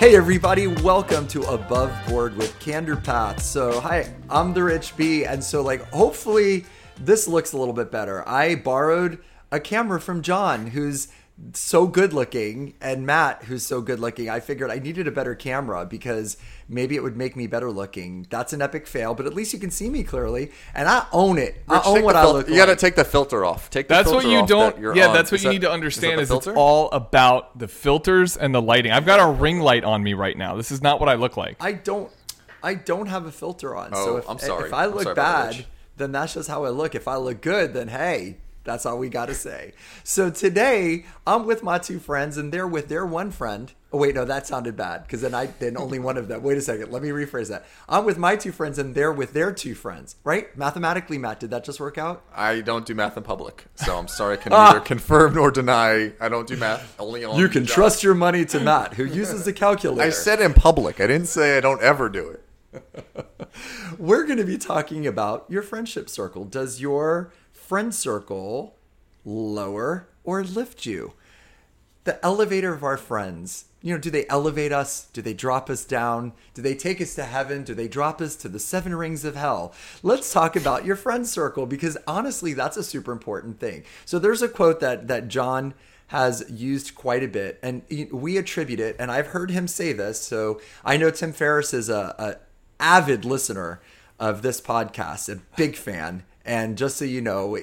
Hey everybody, welcome to Above Board with Candor Path. So hi, I'm the Rich B, and so hopefully this looks a little bit better. I borrowed a camera from John, who's so good looking, and Matt, who's so good looking. I figured I needed a better camera because maybe it would make me better looking. That's an epic fail, but at least you can see me clearly, and I own it. Rich, I own what I look like. You gotta take the filter off. That's what you need to understand is it's all about the filters and the lighting. I've got a ring light on me right now. This is not what I look like. I don't have a filter on. Oh, so if, I'm sorry. If I look bad, then that's just how I look. If I look good, then hey, that's all we got to say. So today I'm with my two friends and they're with their one friend. Oh, wait, no, that sounded bad because then only one of them. Wait a second. Let me rephrase that. I'm with my two friends and they're with their two friends, right? Mathematically, Matt, did that just work out? I don't do math in public, so I'm sorry. I can neither confirm nor deny. I don't do math. Only on. You can trust your money to Matt, who uses a calculator. I said in public. I didn't say I don't ever do it. We're going to be talking about your friendship circle. Does your friend circle lower or lift you? The elevator of our friends. You know, do they elevate us? Do they drop us down? Do they take us to heaven? Do they drop us to the seven rings of hell? Let's talk about your friend circle, because honestly, that's a super important thing. So there's a quote that John has used quite a bit, and we attribute it, and I've heard him say this. So I know Tim Ferriss is an avid listener of this podcast, a big fan. And just so you know,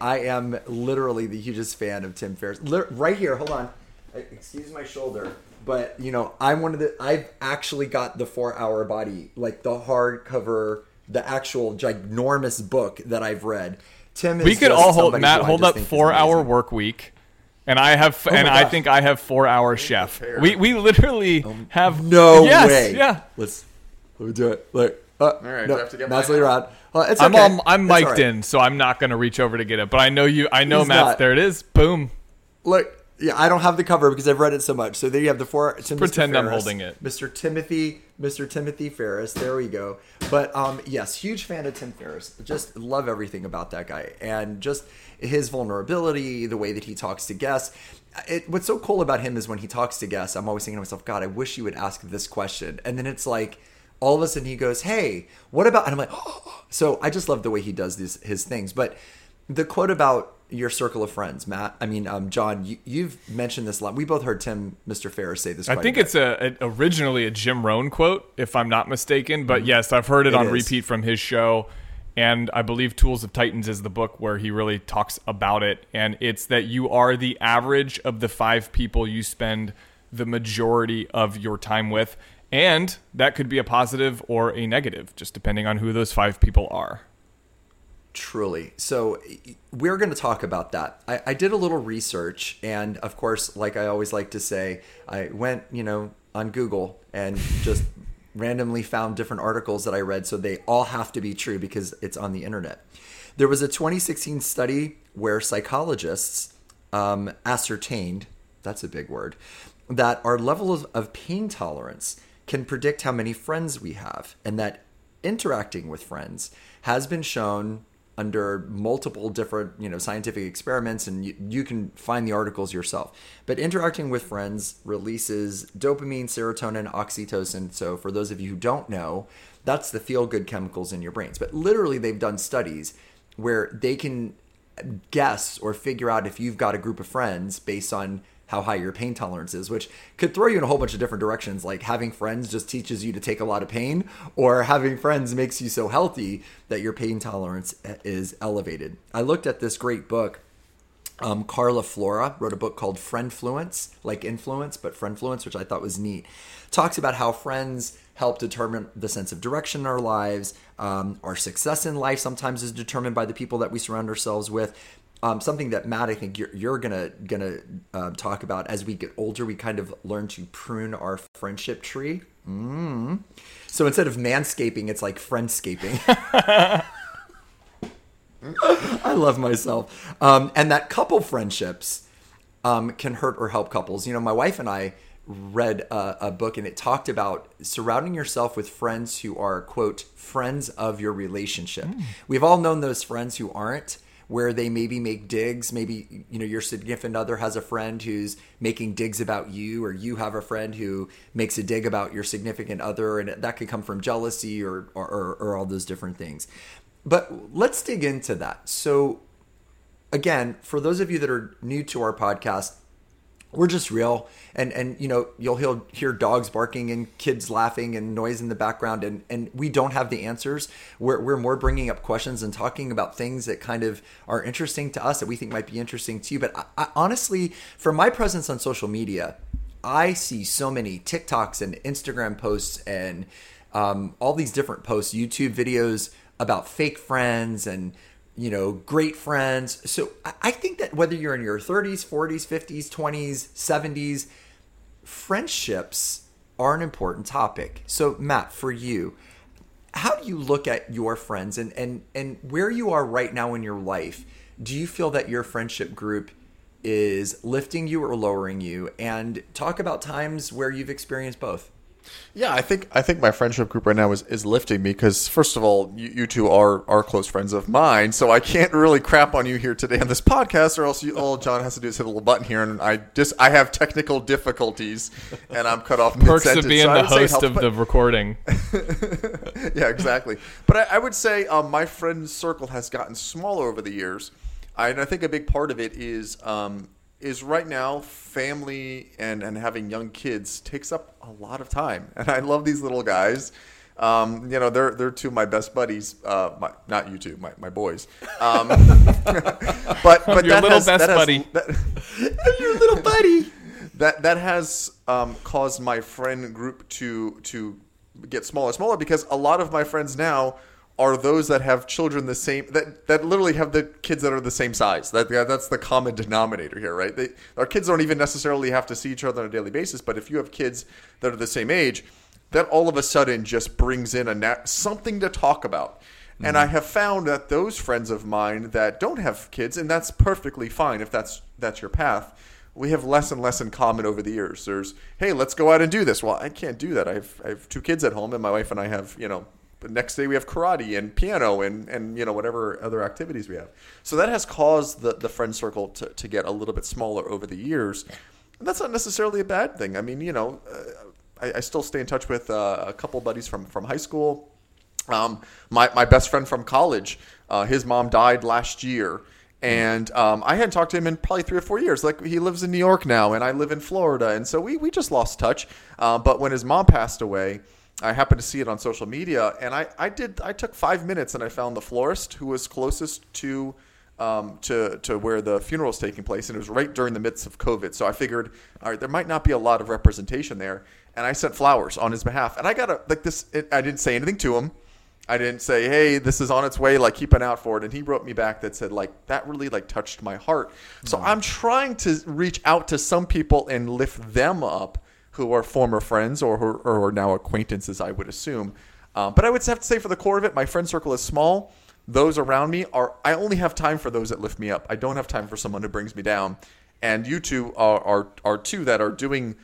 I am literally the hugest fan of Tim Ferriss. Right here, hold on. Excuse my shoulder. But, I'm I've actually got the 4-Hour Body, the hardcover, the actual ginormous book that I've read. Tim is We could all hold, Matt, hold up 4-Hour Work Week. And I have, oh, and gosh. I think I have 4-Hour Chef. We literally have. No way. Yeah. Let me do it. Look. All right, no, I have to get Matt's later on. Well, it's okay. I'm mic'd right in, so I'm not going to reach over to get it. But I know you. I know, Matt. There it is. Boom. Look, yeah, I don't have the cover because I've read it so much. So there you have the 4. Pretend Ferriss, I'm holding it. Mr. Timothy Ferriss. There we go. But yes, huge fan of Tim Ferriss. Just love everything about that guy, and just his vulnerability, the way that he talks to guests. What's so cool about him is when he talks to guests, I'm always thinking to myself, God, I wish you would ask this question. And then it's like, all of a sudden he goes, hey, what about, and I'm like, oh. So I just love the way he does his things. But the quote about your circle of friends, Matt, John, you've mentioned this a lot. We both heard Mr. Ferriss say this quite a bit. I think it's originally a Jim Rohn quote, if I'm not mistaken. But yes, I've heard it on repeat from his show. And I believe Tools of Titans is the book where he really talks about it. And it's that you are the average of the 5 people you spend the majority of your time with. And that could be a positive or a negative, just depending on who those 5 people are. Truly. So we're going to talk about that. I did a little research. And of course, like I always like to say, I went, on Google and just randomly found different articles that I read. So they all have to be true because it's on the internet. There was a 2016 study where psychologists ascertained, that's a big word, that our level of pain tolerance can predict how many friends we have, and that interacting with friends has been shown under multiple different, scientific experiments, and you can find the articles yourself. But interacting with friends releases dopamine, serotonin, oxytocin. So for those of you who don't know, that's the feel-good chemicals in your brains. But literally they've done studies where they can guess or figure out if you've got a group of friends based on how high your pain tolerance is, which could throw you in a whole bunch of different directions. Like having friends just teaches you to take a lot of pain, or having friends makes you so healthy that your pain tolerance is elevated. I looked at this great book. Carla Flora wrote a book called Friendfluence, like influence, but Friendfluence, which I thought was neat. Talks about how friends help determine the sense of direction in our lives. Our success in life sometimes is determined by the people that we surround ourselves with. Something that, Matt, I think you're gonna talk about. As we get older, we kind of learn to prune our friendship tree. So instead of manscaping, it's like friendscaping. I love myself. And that couple friendships can hurt or help couples. My wife and I read a book, and it talked about surrounding yourself with friends who are, quote, friends of your relationship. We've all known those friends who aren't. where they maybe make digs. Maybe, you know, your significant other has a friend who's making digs about you, or you have a friend who makes a dig about your significant other, and that could come from jealousy or all those different things. But let's dig into that. So again, for those of you that are new to our podcast, we're just real, and you know, you'll hear dogs barking and kids laughing and noise in the background, and we don't have the answers. We're more bringing up questions and talking about things that kind of are interesting to us, that we think might be interesting to you. But I honestly, from my presence on social media, I see so many TikToks and Instagram posts and all these different posts, YouTube videos about fake friends and, you know, great friends. So I think that whether you're in your 30s, 40s, 50s, 20s, 70s, friendships are an important topic. So Matt, for you, how do you look at your friends and where you are right now in your life? Do you feel that your friendship group is lifting you or lowering you? And talk about times where you've experienced both. Yeah, I think my friendship group right now is lifting me because, first of all, you two are close friends of mine, so I can't really crap on you here today on this podcast, or else all John has to do is hit a little button here, and I have technical difficulties, and I'm cut off mid-sentence. Perks of being the host of the recording. Yeah, exactly. But I would say my friend circle has gotten smaller over the years, and I think a big part of it is right now family and having young kids takes up a lot of time. And I love these little guys. You know, they're two of my best buddies. Not you two, my boys. But your little best buddy. Your little buddy. That has caused my friend group to get smaller and smaller, because a lot of my friends now are those that have children the same, that literally have the kids that are the same size. That's the common denominator here, right? Our kids don't even necessarily have to see each other on a daily basis, but if you have kids that are the same age, that all of a sudden just brings in something to talk about. Mm-hmm. And I have found that those friends of mine that don't have kids, and that's perfectly fine if that's your path, we have less and less in common over the years. There's, hey, let's go out and do this. Well, I can't do that. I have two kids at home, and my wife and I have, you know, the next day we have karate and piano and you know, whatever other activities we have. So that has caused the friend circle to get a little bit smaller over the years. And that's not necessarily a bad thing. I mean, you know, I still stay in touch with a couple buddies from high school. My best friend from college, his mom died last year. And I hadn't talked to him in probably 3 or 4 years. Like, he lives in New York now and I live in Florida. And so we just lost touch. But when his mom passed away, I happened to see it on social media, and I took 5 minutes and I found the florist who was closest to where the funeral was taking place, and it was right during the midst of COVID. So I figured, all right, there might not be a lot of representation there, and I sent flowers on his behalf. And I got I didn't say anything to him. I didn't say, hey, this is on its way, like, keep an eye out for it. And he wrote me back that said, like, that really, like, touched my heart. So I'm trying to reach out to some people and lift them up who are former friends or who are now acquaintances, I would assume. But I would have to say, for the core of it, my friend circle is small. Those around me I only have time for those that lift me up. I don't have time for someone who brings me down. And you two are two that are doing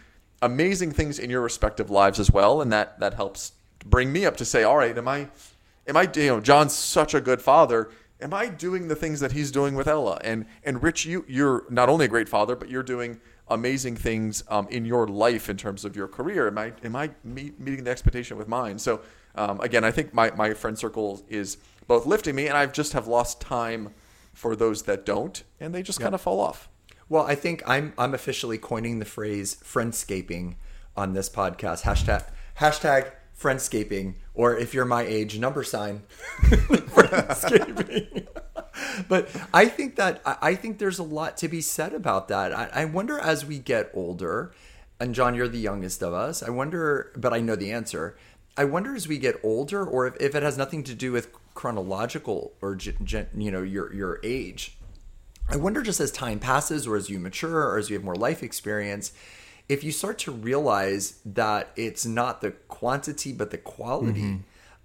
amazing things in your respective lives as well. And that helps bring me up to say, all right, am I, you know, John's such a good father. Am I doing the things that he's doing with Ella? And Rich, you're not only a great father, but you're doing amazing things in your life in terms of your career. Am I meeting the expectation with mine? So again, I think my friend circle is both lifting me, and I just have lost time for those that don't, and they just kind of fall off. Well, I think I'm officially coining the phrase friendscaping on this podcast. Hashtag friendscaping, or if you're my age, number sign friendscaping. But I think there's a lot to be said about that. I wonder, as we get older, and John, you're the youngest of us, I wonder, but I know the answer. I wonder, as we get older, or if it has nothing to do with chronological or you know, your age. I wonder, just as time passes, or as you mature, or as you have more life experience, if you start to realize that it's not the quantity but the quality. Mm-hmm.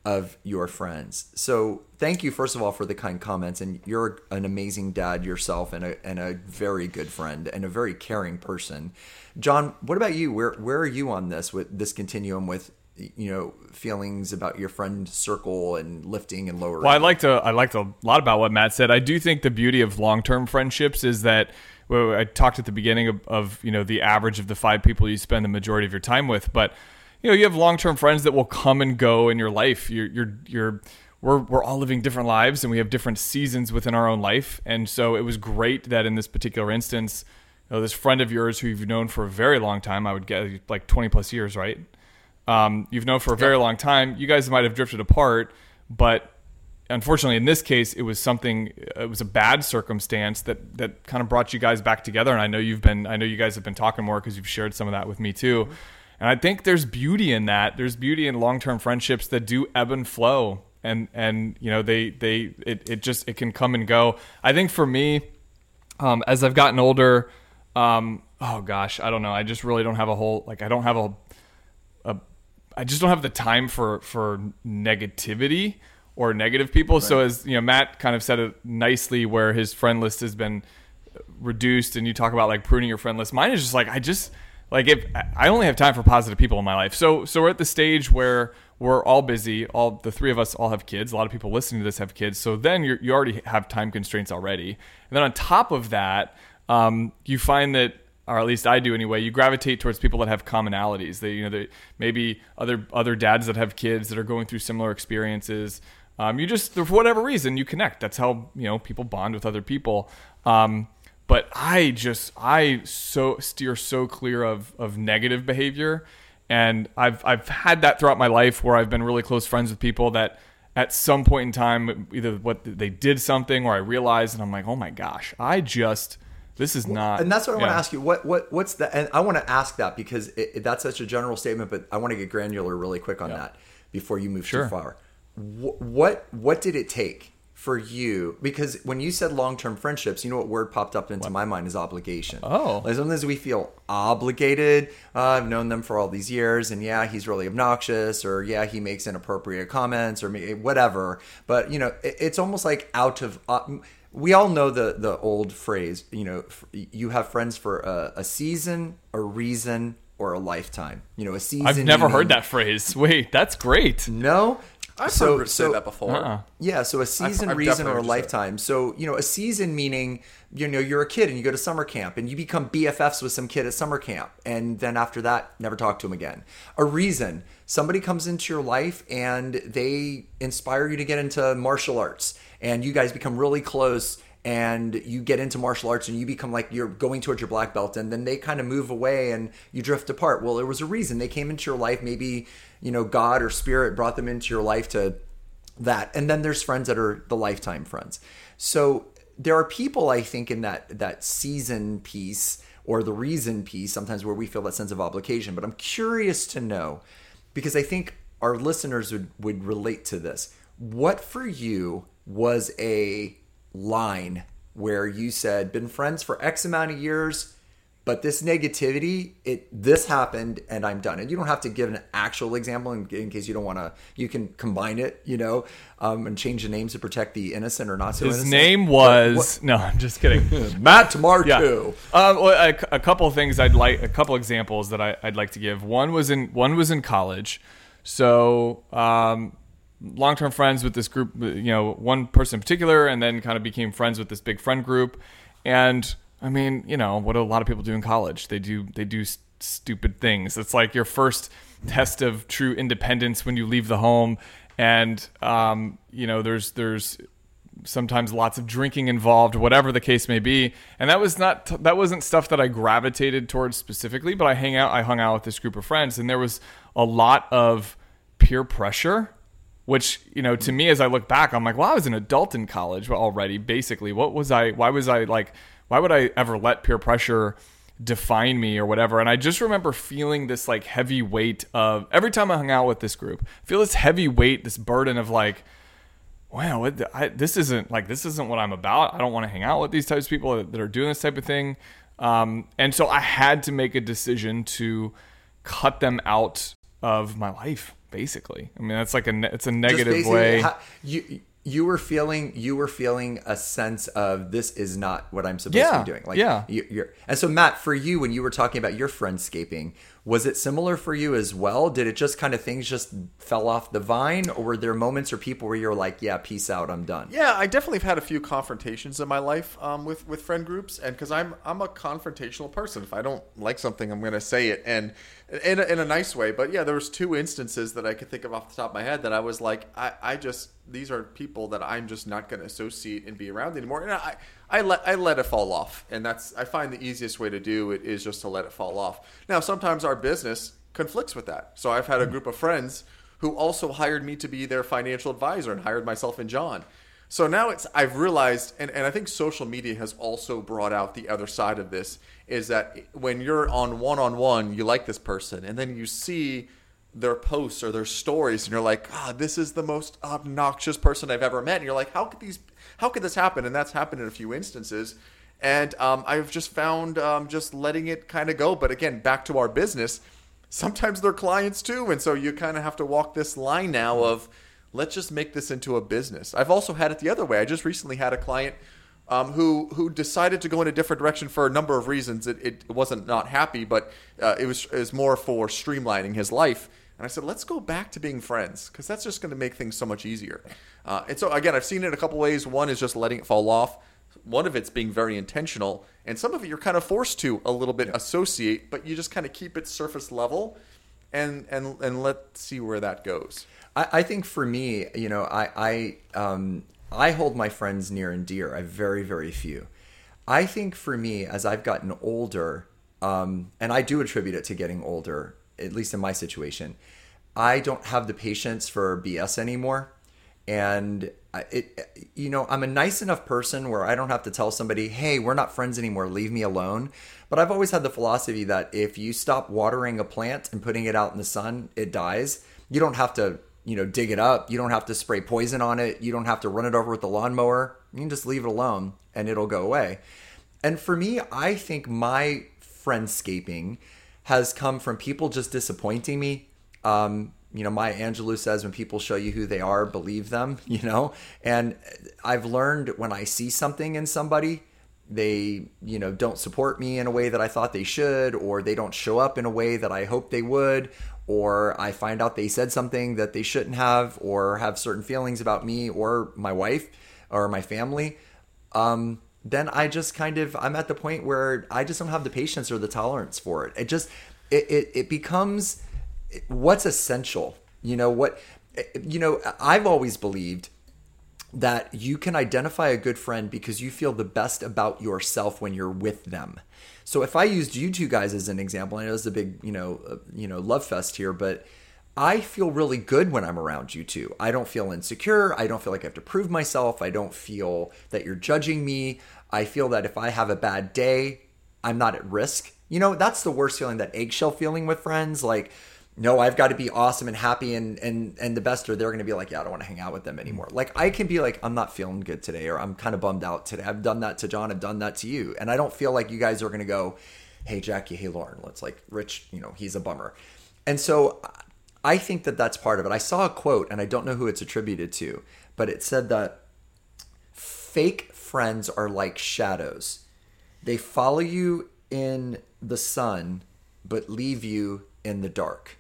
of your friends. So thank you, first of all, for the kind comments, and you're an amazing dad yourself, and a very good friend, and a very caring person. John, what about you? Where are you on this continuum with you know, feelings about your friend circle and lifting and lowering. Well, I liked a lot about what Matt said. I do think the beauty of long-term friendships is that, well, I talked at the beginning of, you know, the average of the five people you spend the majority of your time with, but you know, you have long-term friends that will come and go in your life. We're all living different lives and we have different seasons within our own life. And so it was great that in this particular instance, you know, this friend of yours who you've known for a very long time, I would guess like 20 plus years, right? You've known for a very long time. You guys might have drifted apart, but unfortunately in this case, it was a bad circumstance that kind of brought you guys back together. And I know you guys have been talking more because you've shared some of that with me too. And I think there's beauty in that. There's beauty in long-term friendships that do ebb and flow. And you know, it can come and go. I think for me, as I've gotten older, I don't know. I just really don't have a whole, like, I just don't have the time for negativity or negative people. Right. So as you know, Matt kind of said it nicely where his friend list has been reduced and you talk about like pruning your friend list. Mine is just like, if I only have time for positive people in my life. So we're at the stage where we're all busy. All the three of us all have kids. A lot of people listening to this have kids. So then you already have time constraints already. And then on top of that, you find that, or at least I do anyway, you gravitate towards people that have commonalities. They maybe other dads that have kids that are going through similar experiences. You just, for whatever reason, you connect. That's how, you know, people bond with other people. But I steer so clear of negative behavior. And I've had that throughout my life where I've been really close friends with people that at some point in time, either what they did something or I realized and I'm like, oh my gosh, this is not. And that's what I want to ask you. What's that? And I want to ask that because that's such a general statement, but I want to get granular really quick on that before you move too far. What did it take for you? Because when you said long-term friendships, you know what word popped up into my mind is obligation. Oh. Like sometimes we feel obligated. I've known them for all these years and he's really obnoxious or he makes inappropriate comments or whatever. But, you know, it's almost like out of we all know the old phrase, you know, you have friends for a season, a reason, or a lifetime. You know, a season. I've never heard that phrase. Wait, that's great. No? I've heard said that before. Yeah, so a season, reason, or a lifetime. So, you know, a season meaning, you know, you're a kid and you go to summer camp and you become BFFs with some kid at summer camp. And then after that, never talk to him again. A reason, somebody comes into your life and they inspire you to get into martial arts. And you guys become really close and you get into martial arts and you become like you're going towards your black belt and then they kind of move away and you drift apart. Well, there was a reason they came into your life. Maybe, you know, God or spirit brought them into your life to that. And then there's friends that are the lifetime friends. So there are people, I think, in that season piece or the reason piece sometimes where we feel that sense of obligation. But I'm curious to know, because I think our listeners would relate to this. What for you was a line where you said, been friends for X amount of years, but this negativity, this happened and I'm done. And you don't have to give an actual example in case you don't want to, you can combine it, you know, and change the names to protect the innocent or not so innocent. His name was, no, I'm just kidding. Matt Marcoux. Yeah. A couple of things a couple examples that I'd like to give. One was in college. So, long-term friends with this group, you know, one person in particular, and then kind of became friends with this big friend group. And I mean, you know, what a lot of people do in college, they do stupid things. It's like your first test of true independence when you leave the home. And, you know, there's sometimes lots of drinking involved, whatever the case may be. And that wasn't stuff that I gravitated towards specifically, but I hung out with this group of friends and there was a lot of peer pressure, which, you know, to me, as I look back, I'm like, well, I was an adult in college already, basically. Why would I ever let peer pressure define me or whatever? And I just remember feeling this like heavy weight of, every time I hung out with this group, I feel this heavy weight, this burden of like, wow, this isn't what I'm about. I don't want to hang out with these types of people that are doing this type of thing. And so I had to make a decision to cut them out of my life. Basically, I mean, that's like it's a negative way. you were feeling a sense of this is not what I'm supposed to be doing. Like, you're, and so Matt, for you, when you were talking about your friendscaping, was it similar for you as well? Did it just kind of things just fell off the vine, or were there moments or people where you're like, yeah, peace out, I'm done? Yeah, I definitely have had a few confrontations in my life with friend groups, and because I'm a confrontational person. If I don't like something, I'm going to say it, and in a nice way. But yeah, there was two instances that I could think of off the top of my head that I was like, I just, these are people that I'm just not going to associate and be around anymore. And I let it fall off, and that's, I find the easiest way to do it is just to let it fall off. Now, sometimes our business conflicts with that. So I've had a group of friends who also hired me to be their financial advisor and hired myself and John. So now it's, I've realized, and I think social media has also brought out the other side of this, is that when you're on one-on-one, you like this person, and then you see their posts or their stories, and you're like, ah, this is the most obnoxious person I've ever met. And you're like, how could this happen? And that's happened in a few instances. And I've just found just letting it kind of go. But again, back to our business, sometimes they're clients too. And so you kind of have to walk this line now of, let's just make this into a business. I've also had it the other way. I just recently had a client who decided to go in a different direction for a number of reasons. It wasn't not happy, but it was more for streamlining his life. And I said, let's go back to being friends, because that's just going to make things so much easier. And so, again, I've seen it a couple ways. One is just letting it fall off. One of it's being very intentional. And some of it you're kind of forced to a little bit associate, but you just kind of keep it surface level and let's see where that goes. I think for me, you know, I hold my friends near and dear. I have very, very few. I think for me, as I've gotten older, and I do attribute it to getting older, at least in my situation, I don't have the patience for BS anymore. And I'm a nice enough person where I don't have to tell somebody, hey, we're not friends anymore, leave me alone. But I've always had the philosophy that if you stop watering a plant and putting it out in the sun, it dies. You don't have to, dig it up. You don't have to spray poison on it. You don't have to run it over with the lawnmower. You can just leave it alone and it'll go away. And for me, I think my friendscaping has come from people just disappointing me. Maya Angelou says, when people show you who they are, believe them, And I've learned when I see something in somebody, they, don't support me in a way that I thought they should, or they don't show up in a way that I hoped they would, or I find out they said something that they shouldn't have, or have certain feelings about me or my wife or my family. Then I just I'm at the point where I just don't have the patience or the tolerance for it. It just, it becomes what's essential. I've always believed that you can identify a good friend because you feel the best about yourself when you're with them. So if I used you two guys as an example, I know it's a big, love fest here, but I feel really good when I'm around you two. I don't feel insecure. I don't feel like I have to prove myself. I don't feel that you're judging me. I feel that if I have a bad day, I'm not at risk. That's the worst feeling, that eggshell feeling with friends. Like, no, I've got to be awesome and happy and the best, or they're going to be like, yeah, I don't want to hang out with them anymore. Like, I can be like, I'm not feeling good today, or I'm kind of bummed out today. I've done that to John. I've done that to you. And I don't feel like you guys are going to go, hey, Jackie, hey, Lauren, let's like Rich, he's a bummer. And so I think that that's part of it. I saw a quote, and I don't know who it's attributed to, but it said that fake friends are like shadows. They follow you in the sun, but leave you in the dark.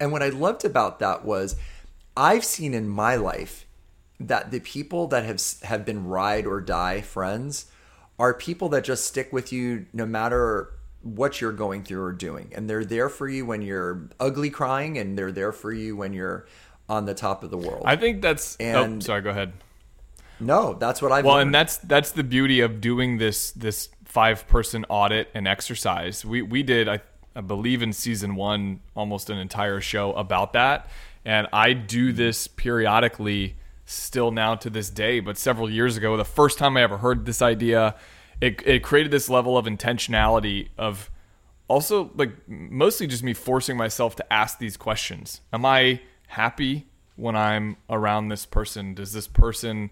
And what I loved about that was I've seen in my life that the people that have been ride or die friends are people that just stick with you no matter what you're going through or doing. And they're there for you when you're ugly crying, and they're there for you when you're on the top of the world. I think that's... And, oh, sorry, go ahead. No, that's what I've... Well, learned. And that's the beauty of doing this 5-person audit and exercise. We did, I believe in season 1, almost an entire show about that. And I do this periodically still now to this day, but several years ago, the first time I ever heard this idea, it created this level of intentionality of also like mostly just me forcing myself to ask these questions. Am I happy when I'm around this person? Does this person,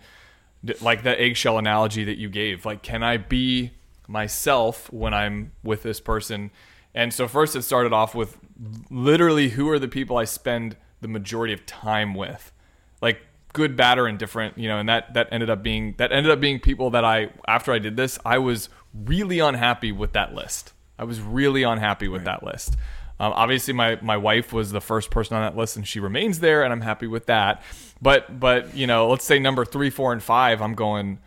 like that eggshell analogy that you gave, like, can I be myself when I'm with this person? And so first it started off with literally, who are the people I spend the majority of time with? Like, good, bad, or indifferent, you know, and that ended up being people that I, after I did this, I was really unhappy with that list. Obviously, my wife was the first person on that list, and she remains there, and I'm happy with that. But you know, let's say number 3, 4, and 5, I'm going,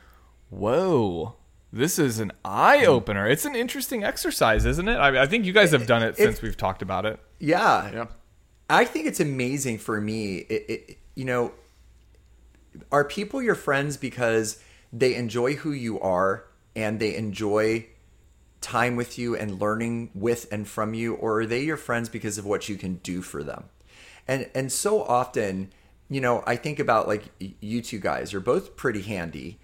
whoa, this is an eye opener. It's an interesting exercise, isn't it? I think you guys have done it since we've talked about it. Yeah. I think it's amazing for me. You know, are people your friends because they enjoy who you are and they enjoy time with you and learning with and from you, or are they your friends because of what you can do for them? And so often, you know, I think about, like, you two guys are both pretty handy.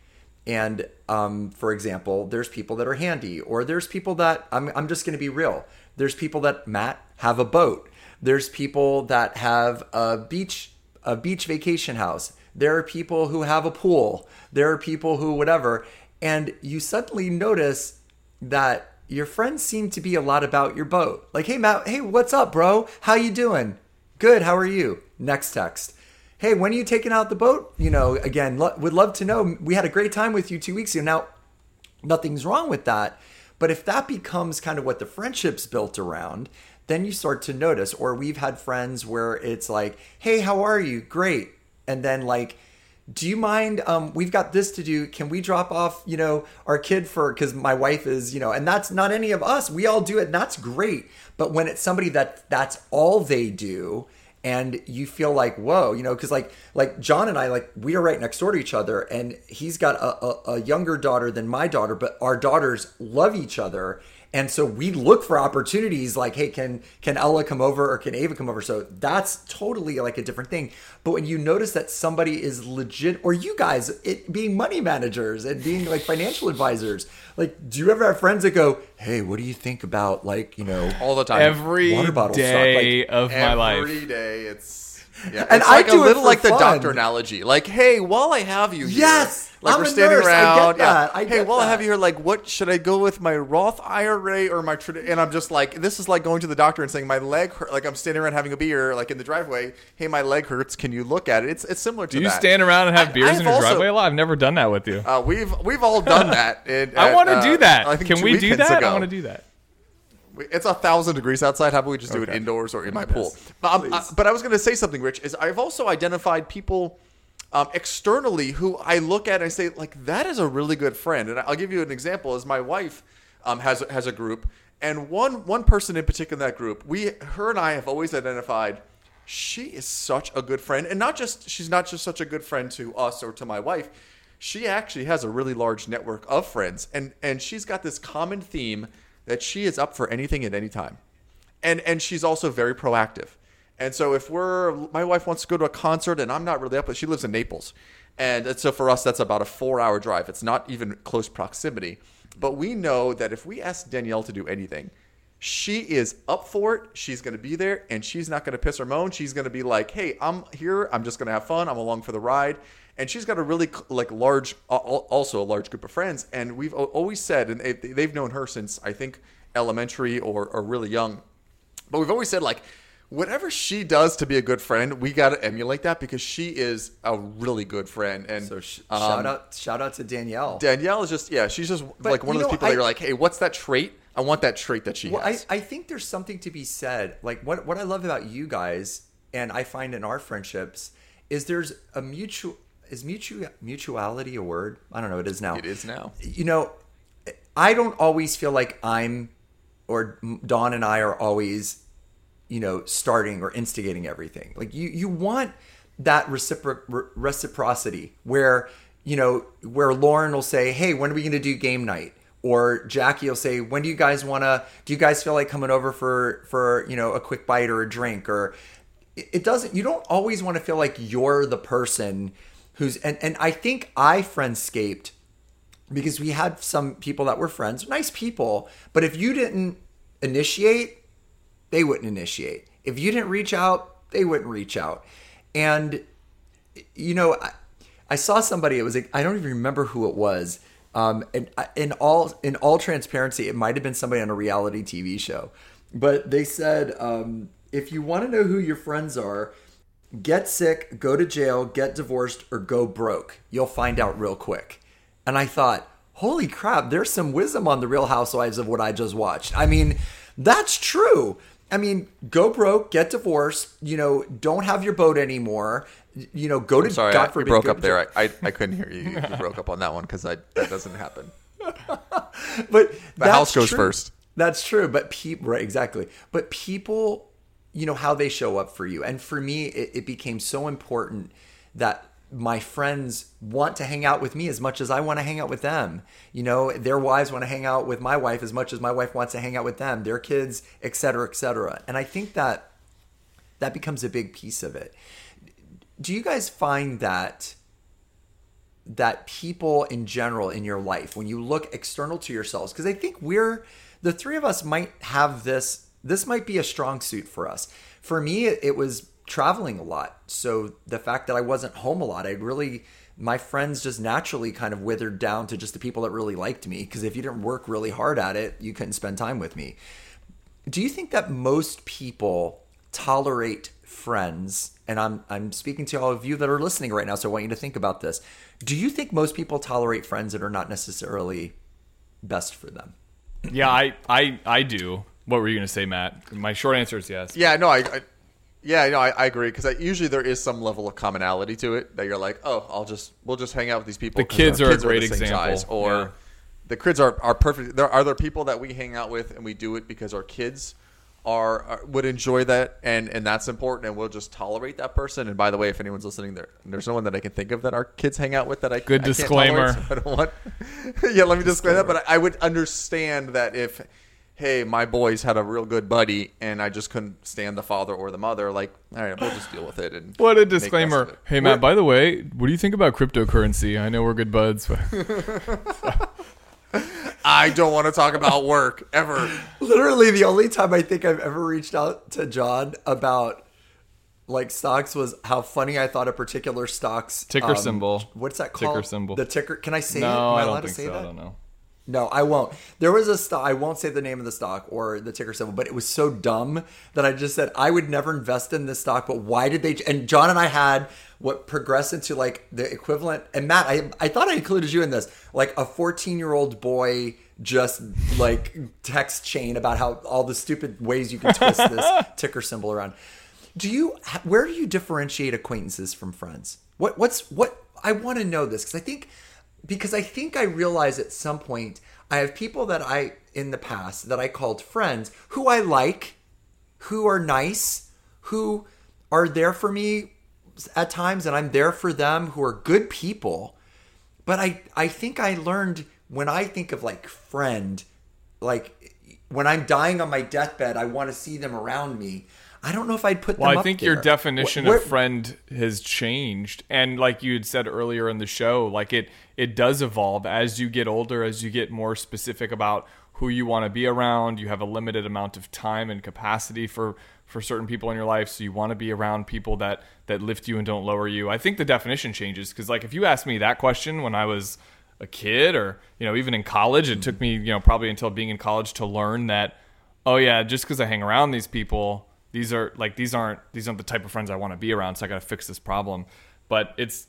And, for example, there's people that are handy, or there's people that, I'm just going to be real. There's people that, Matt, have a boat. There's people that have a beach vacation house. There are people who have a pool. There are people who whatever. And you suddenly notice that your friends seem to be a lot about your boat. Like, hey, Matt, hey, what's up, bro? How you doing? Good. How are you? Next text. Hey, when are you taking out the boat? You know, again, would love to know. We had a great time with you 2 weeks ago. Now, nothing's wrong with that. But if that becomes kind of what the friendship's built around, then you start to notice. Or we've had friends where it's like, hey, how are you? Great. And then, like, do you mind? We've got this to do. Can we drop off, you know, our kid because my wife is, you know, and that's not any of us. We all do it. And that's great. But when it's somebody that's all they do, and you feel like, whoa, you know, because like John and I, like, we are right next door to each other, and he's got a younger daughter than my daughter, but our daughters love each other. And so we look for opportunities like, hey, can Ella come over, or can Ava come over? So that's totally like a different thing. But when you notice that somebody is legit, or you guys being money managers and being like financial advisors, like, do you ever have friends that go, hey, what do you think about, like, you know, all the time, every water bottle day stock, like, of my life, every day? It's, yeah, and it's, I like do a little like fun. The doctor analogy, like, hey, while I have you here, yes, like, I'm we're a standing nurse. Around, I get that. Yeah. I get hey, while that. I have you here, like, what should I go with, my Roth IRA or my? And I'm just like, this is like going to the doctor and saying my leg hurt. Like, I'm standing around having a beer, like in the driveway. Hey, my leg hurts. Can you look at it? It's similar to. Do you that. Stand around and have beers in your driveway a lot? I've never done that with you. We've all done that. I want to do that. I think can we do that? Ago. I want to do that. It's 1,000 degrees outside. How about we just do it indoors or in my pool? But I was going to say something, Rich. Is I've also identified people externally who I look at and I say, like, that is a really good friend. And I'll give you an example. Is my wife has a group, and one person in particular in that group, her and I have always identified. She is such a good friend, and she's not just such a good friend to us or to my wife. She actually has a really large network of friends, and she's got this common theme that she is up for anything at any time. And she's also very proactive. And so if my wife wants to go to a concert and I'm not really up, but she lives in Naples. And so for us, that's about a 4-hour drive. It's not even close proximity. But we know that if we ask Danielle to do anything, she is up for it. She's going to be there, and she's not going to piss or moan. She's going to be like, hey, I'm here. I'm just going to have fun. I'm along for the ride. And she's got a really large group of friends. And we've always said, and they've known her since, I think, elementary or really young. But we've always said, like, whatever she does to be a good friend, we got to emulate that because she is a really good friend. And so shout out to Danielle. Danielle is just, yeah, she's just like one of those people that you're like, hey, what's that trait? I want that trait that she has. I think there's something to be said. Like, what I love about you guys, and I find in our friendships, is there's a mutual... Is mutuality a word? I don't know. It is now. It is now. You know, I don't always feel like Dawn and I are always, you know, starting or instigating everything. Like you want that reciprocity where, you know, where Lauren will say, hey, when are we going to do game night? Or Jackie will say, when do you guys feel like coming over for, you know, a quick bite or a drink? Or you don't always want to feel like you're the person who's, and I think I friendscaped because we had some people that were friends, nice people, but if you didn't initiate, they wouldn't initiate. If you didn't reach out, they wouldn't reach out. And, you know, I saw somebody, it was like, I don't even remember who it was. And in all transparency, it might've been somebody on a reality TV show, but they said, if you want to know who your friends are, get sick, go to jail, get divorced, or go broke. You'll find out real quick. And I thought, holy crap, there's some wisdom on the Real Housewives of what I just watched. I mean, that's true. I mean, go broke, get divorced, you know, don't have your boat anymore. You know, go to, sorry, God forbid, broke up there. I couldn't hear you. You broke up on that one because that doesn't happen. But the house goes first. That's true. But people, right, exactly. But people, you know, how they show up for you. And for me, it became so important that my friends want to hang out with me as much as I want to hang out with them. You know, their wives want to hang out with my wife as much as my wife wants to hang out with them, their kids, et cetera, et cetera. And I think that becomes a big piece of it. Do you guys find that people in general in your life, when you look external to yourselves, because I think the three of us might have this might be a strong suit for us. For me, it was traveling a lot. So the fact that I wasn't home a lot, my friends just naturally kind of withered down to just the people that really liked me. Because if you didn't work really hard at it, you couldn't spend time with me. Do you think that most people tolerate friends? And I'm speaking to all of you that are listening right now, so I want you to think about this. Do you think most people tolerate friends that are not necessarily best for them? Yeah, I do. What were you going to say, Matt? My short answer is yes. Yeah, no, I agree, because usually there is some level of commonality to it that you're like, oh, we'll just hang out with these people. The kids are a great example. Or yeah. The kids are perfect. There are people that we hang out with and we do it because our kids would enjoy that, and that's important, and we'll just tolerate that person. And by the way, if anyone's listening, there's no one that I can think of that our kids hang out with that I good I disclaimer. Can't tolerate, so I don't want. Yeah, let me disclaim that. But I would understand that if, hey, my boys had a real good buddy, and I just couldn't stand the father or the mother. Like, all right, we'll just deal with it. And what a disclaimer! Hey, Matt. By the way, what do you think about cryptocurrency? I know we're good buds. But I don't want to talk about work ever. Literally the only time I think I've ever reached out to John about like stocks was how funny I thought a particular stock's ticker symbol. What's that called? Ticker symbol. The ticker. Can I say it? No, I don't think so. I don't know. No, I won't. There was a stock. I won't say the name of the stock or the ticker symbol, but it was so dumb that I just said I would never invest in this stock. But why did they? And John and I had what progressed into like the equivalent. And Matt, I thought I included you in this, like a 14-year-old boy just like text chain about how all the stupid ways you can twist this ticker symbol around. Where do you differentiate acquaintances from friends? What? I want to know this because I think I realized at some point I have people that I, in the past, that I called friends who I like, who are nice, who are there for me at times and I'm there for them, who are good people. But I think I learned when I think of like friend, like when I'm dying on my deathbed, I want to see them around me. I don't know if I'd put them up there. Well, I think your definition of friend has changed. And like you had said earlier in the show, like it does evolve as you get older, as you get more specific about who you want to be around. You have a limited amount of time and capacity for certain people in your life. So you want to be around people that lift you and don't lower you. I think the definition changes because like if you asked me that question when I was a kid or, you know, even in college, it mm-hmm. took me, you know, probably until being in college to learn that, oh yeah, just because I hang around these people, These aren't the type of friends I want to be around, so I got to fix this problem. But it's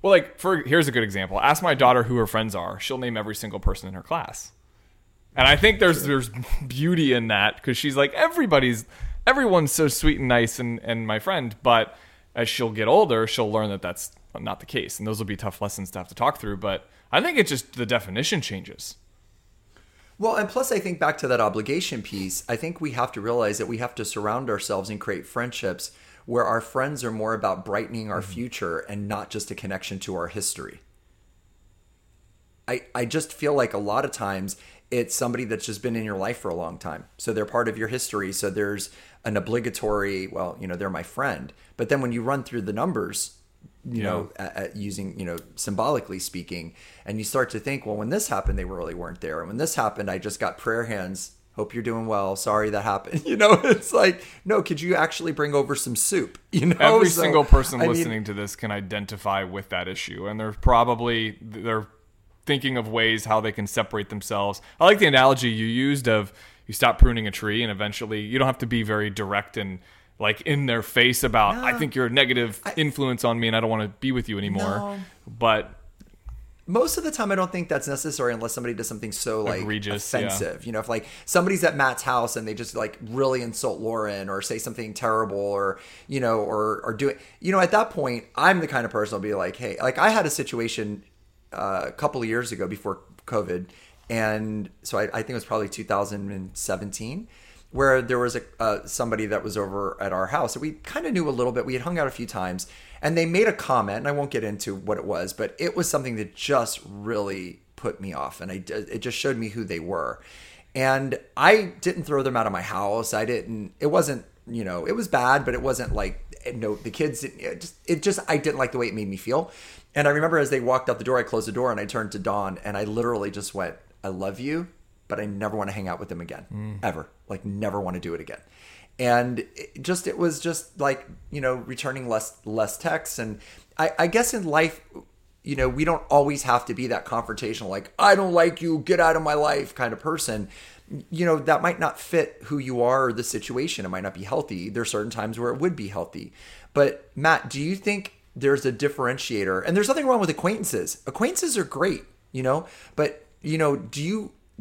well, like here's a good example. Ask my daughter who her friends are. She'll name every single person in her class. And I think there's beauty in that cuz she's like everyone's so sweet and nice and my friend, but as she'll get older, she'll learn that that's not the case. And those will be tough lessons to have to talk through, but I think it's just the definition changes. Well, and plus I think back to that obligation piece, I think we have to realize that we have to surround ourselves and create friendships where our friends are more about brightening our future and not just a connection to our history. I just feel like a lot of times it's somebody that's just been in your life for a long time. So they're part of your history. So there's an obligatory, well, you know, they're my friend. But then when you run through the numbers, you know, using, you know, symbolically speaking, and you start to think, well, when this happened, they really weren't there. And when this happened, I just got prayer hands. Hope you're doing well. Sorry that happened. You know, it's like, no, could you actually bring over some soup? You know, every single person listening to this can identify with that issue. And they're thinking of ways how they can separate themselves. I like the analogy you used of you stop pruning a tree and eventually you don't have to be very direct and like in their face about, I think you're a negative influence on me and I don't want to be with you anymore. No. But most of the time, I don't think that's necessary unless somebody does something so like egregious, offensive. Yeah. You know, if like somebody's at Matt's house and they just like really insult Lauren or say something terrible or, you know, or do it, you know, at that point, I'm the kind of person who'll be like, hey, like I had a situation a couple of years ago before COVID. And so I think it was probably 2017 where there was somebody that was over at our house. We kind of knew a little bit. We had hung out a few times. And they made a comment, and I won't get into what it was, but it was something that just really put me off. And it just showed me who they were. And I didn't throw them out of my house. It wasn't, you know, it was bad, but it wasn't like, no, the kids didn't, I didn't like the way it made me feel. And I remember as they walked out the door, I closed the door and I turned to Dawn and I literally just went, I love you, but I never want to hang out with them again, ever. Like never want to do it again. And it was just like, you know, returning less texts. And I guess in life, you know, we don't always have to be that confrontational, like, I don't like you, get out of my life kind of person. You know, that might not fit who you are or the situation. It might not be healthy. There are certain times where it would be healthy. But Matt, do you think there's a differentiator? And there's nothing wrong with acquaintances. Acquaintances are great, you know, but, you know, do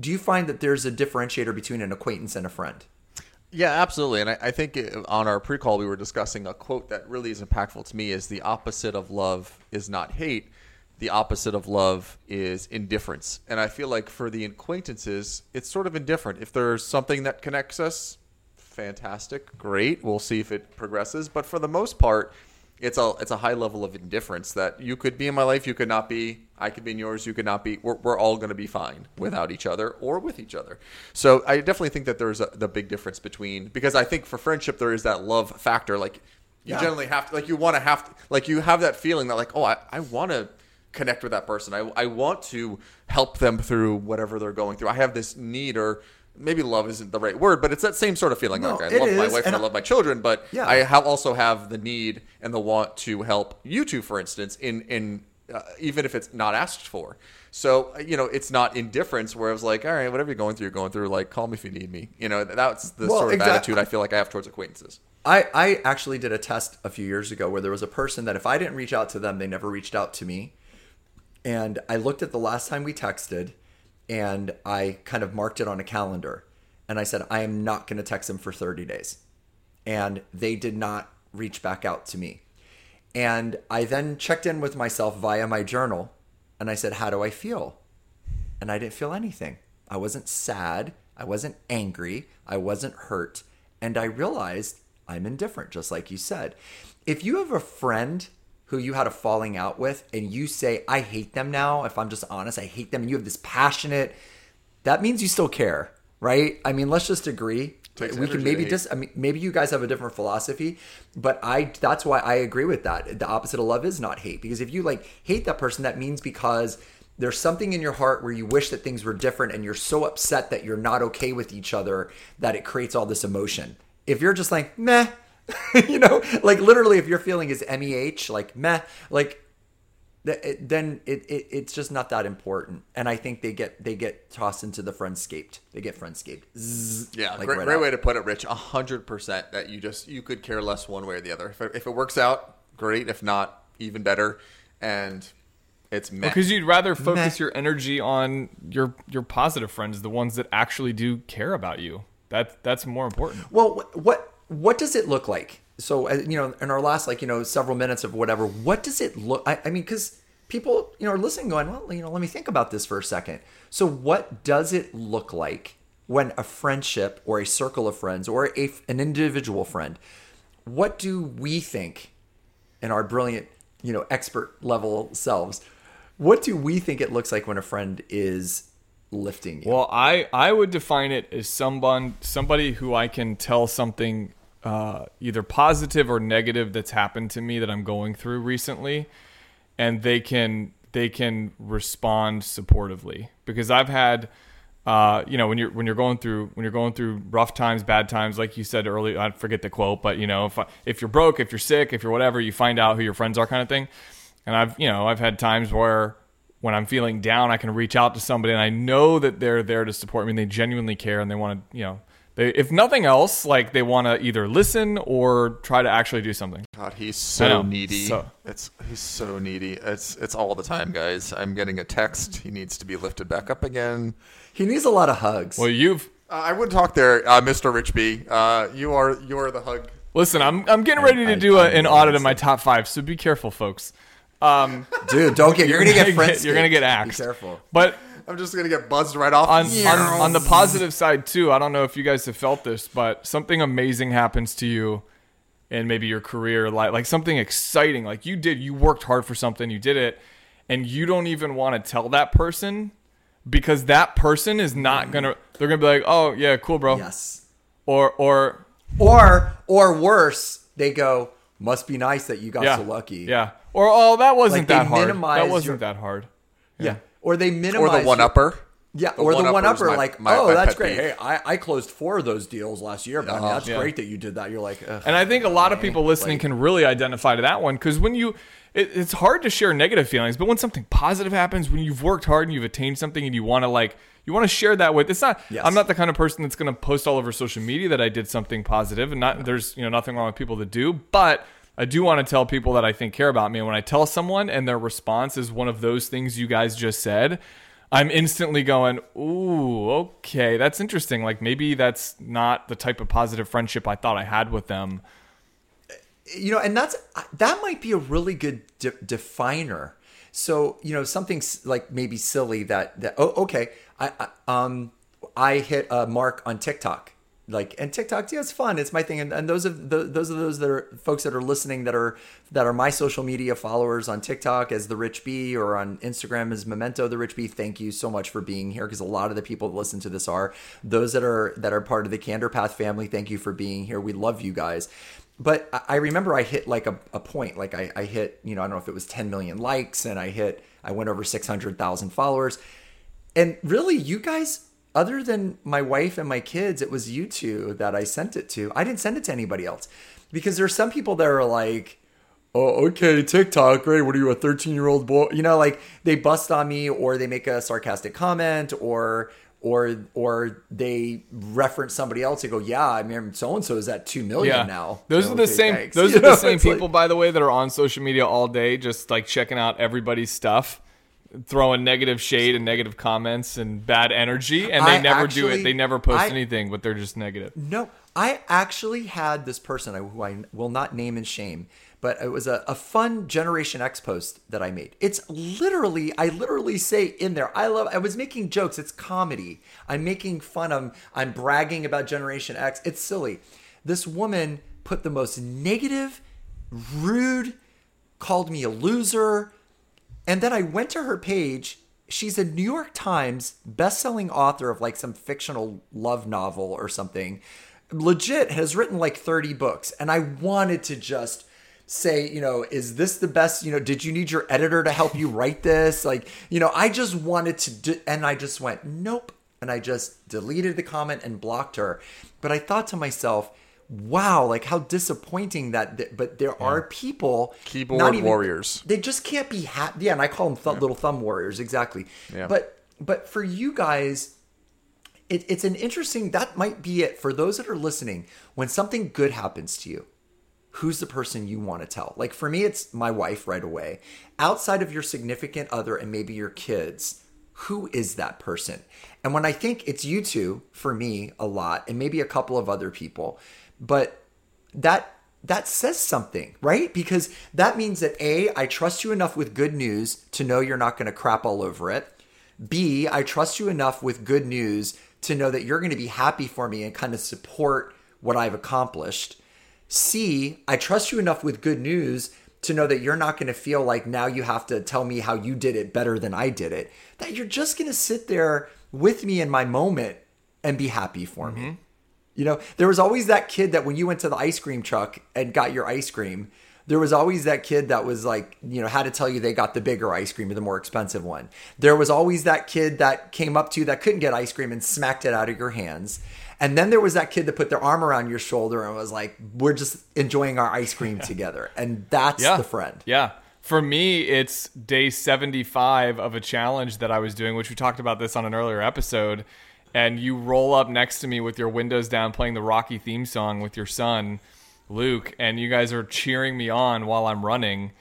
you find that there's a differentiator between an acquaintance and a friend? Yeah, absolutely. And I think on our pre-call, we were discussing a quote that really is impactful to me is the opposite of love is not hate. The opposite of love is indifference. And I feel like for the acquaintances, it's sort of indifferent. If there's something that connects us, fantastic, great. We'll see if it progresses. But for the most part, it's a high level of indifference that you could be in my life, you could not be, I could be in yours, you could not be. We're all going to be fine without each other or with each other. So I definitely think that there's the big difference between, because I think for friendship, there is that love factor. Like you generally have to, like you want to have, like you have that feeling that like, oh, I want to connect with that person. I want to help them through whatever they're going through. I have this need, or maybe love isn't the right word, but it's that same sort of feeling. No, like I love my wife and I love my children, but I also have the need and the want to help you two, for instance, in even if it's not asked for. So, you know, it's not indifference where I was like, all right, whatever you're going through, like call me if you need me. You know, that's the sort of attitude I feel like I have towards acquaintances. I actually did a test a few years ago where there was a person that if I didn't reach out to them, they never reached out to me. And I looked at the last time we texted and I kind of marked it on a calendar and I said, I am not going to text them for 30 days. And they did not reach back out to me. And I then checked in with myself via my journal and I said, how do I feel? And I didn't feel anything. I wasn't sad. I wasn't angry. I wasn't hurt. And I realized I'm indifferent, just like you said. If you have a friend who you had a falling out with and you say, I hate them now, if I'm just honest, I hate them, and you have this passionate, that means you still care, right? I mean, let's just agree. We can maybe just, I mean, maybe you guys have a different philosophy, but that's why I agree with that. The opposite of love is not hate, because if you like hate that person, that means because there's something in your heart where you wish that things were different and you're so upset that you're not okay with each other that it creates all this emotion. If you're just like, meh, you know, like literally if your feeling is MEH, like meh, like then it's just not that important. And I think they get tossed into the friendscaped. They get friendscaped. Zzz, yeah. Like great way to put it, Rich. 100% that you could care less one way or the other. If it works out, great. If not, even better. And it's meh. Because you'd rather focus your energy on your positive friends, the ones that actually do care about you. That's more important. Well, what does it look like? So, you know, in our last, like, you know, several minutes of whatever, what does it look? I mean, because people, you know, are listening going, well, you know, let me think about this for a second. So what does it look like when a friendship or a circle of friends or an individual friend, what do we think in our brilliant, you know, expert level selves, what do we think it looks like when a friend is lifting you? Well, I would define it as somebody who I can tell something either positive or negative that's happened to me that I'm going through recently, and they can respond supportively. Because I've had you know, when you're going through rough times, bad times, like you said earlier, I forget the quote, but you know, if you're broke, if you're sick, if you're whatever, you find out who your friends are, kind of thing. And I've had times where when I'm feeling down, I can reach out to somebody and I know that they're there to support me and they genuinely care and they want to, you know, They, if nothing else, like they want to either listen or try to actually do something. God, he's so needy. He's so needy. It's all the time, guys. I'm getting a text. He needs to be lifted back up again. He needs a lot of hugs. Well, you've. I wouldn't talk there, Mr. Richby. You are the hug. Listen, I'm getting ready to do an audit of my top five, so be careful, folks. Dude, don't get. You're gonna get axed. Be careful. But. I'm just going to get buzzed right off. On the positive side, too, I don't know if you guys have felt this, but something amazing happens to you in maybe your career, like something exciting. Like you worked hard for something, you did it, and you don't even want to tell that person because that person is not going to – they're going to be like, oh, yeah, cool, bro. Yes. Or worse, they go, must be nice that you got so lucky. Yeah. Or, oh, that wasn't that hard. That wasn't that hard. Yeah. Or they minimize. Or the one-upper. Yeah, the one-upper. That's great. Hey, I closed 4 of those deals last year. But that's great that you did that. You're like, ugh. And I think a lot of people listening can really identify to that one. Because when it's hard to share negative feelings. But when something positive happens, when you've worked hard and you've attained something and you want to share that with, it's not, yes. I'm not the kind of person that's going to post all over social media that I did something positive. And there's nothing wrong with people that do. But I do want to tell people that I think care about me. And when I tell someone and their response is one of those things you guys just said, I'm instantly going, ooh, okay, that's interesting. Like maybe that's not the type of positive friendship I thought I had with them. And that might be a really good definer. So, something like maybe silly I hit a mark on TikTok. And TikTok, yeah, it's fun. It's my thing. And those that are folks that are listening that are my social media followers on TikTok as the Rich B or on Instagram as Memento the Rich B. Thank you so much for being here because a lot of the people that listen to this are those that are part of the Candor Path family. Thank you for being here. We love you guys. But I remember I hit a point. I hit I don't know if it was 10 million likes and I went over 600,000 followers. And really, you guys. Other than my wife and my kids, it was you two that I sent it to. I didn't send it to anybody else because there are some people that are like, oh, okay, TikTok, great. What are you, a 13-year-old boy? They bust on me or they make a sarcastic comment or they reference somebody else and go, yeah, I mean, so-and-so is at 2 million now. Those are the same people, by the way, that are on social media all day, just checking out everybody's stuff. Throwing negative shade and negative comments and bad energy, and they never post anything, but they're just negative. No, I actually had this person who I will not name and shame, but it was a fun Generation X post that I made. I literally say in there, I was making jokes. It's comedy. I'm making fun. I'm bragging about Generation X. It's silly. This woman put the most negative, rude, called me a loser. And then I went to her page. She's a New York Times best-selling author of some fictional love novel or something. Legit has written 30 books. And I wanted to just say, is this the best? Did you need your editor to help you write this? I just wanted to and I just went, nope. And I just deleted the comment and blocked her. But I thought to myself, wow, how disappointing that, but there are people. Keyboard not even, warriors. They just can't be happy. Yeah, and I call them little thumb warriors, exactly. Yeah. But for you guys, it's an interesting, that might be it. For those that are listening, when something good happens to you, who's the person you want to tell? For me, it's my wife right away. Outside of your significant other and maybe your kids, who is that person? And when I think it's you two, for me, a lot, and maybe a couple of other people, but that says something, right? Because that means that A, I trust you enough with good news to know you're not going to crap all over it. B, I trust you enough with good news to know that you're going to be happy for me and kind of support what I've accomplished. C, I trust you enough with good news to know that you're not going to feel like now you have to tell me how you did it better than I did it. That you're just going to sit there with me in my moment and be happy for me. There was always that kid that when you went to the ice cream truck and got your ice cream, there was always that kid that was had to tell you they got the bigger ice cream or the more expensive one. There was always that kid that came up to you that couldn't get ice cream and smacked it out of your hands. And then there was that kid that put their arm around your shoulder and was like, we're just enjoying our ice cream together. And that's the friend. Yeah. For me, it's day 75 of a challenge that I was doing, which we talked about this on an earlier episode. and you roll up next to me with your windows down playing the Rocky theme song with your son, Luke, and you guys are cheering me on while I'm running,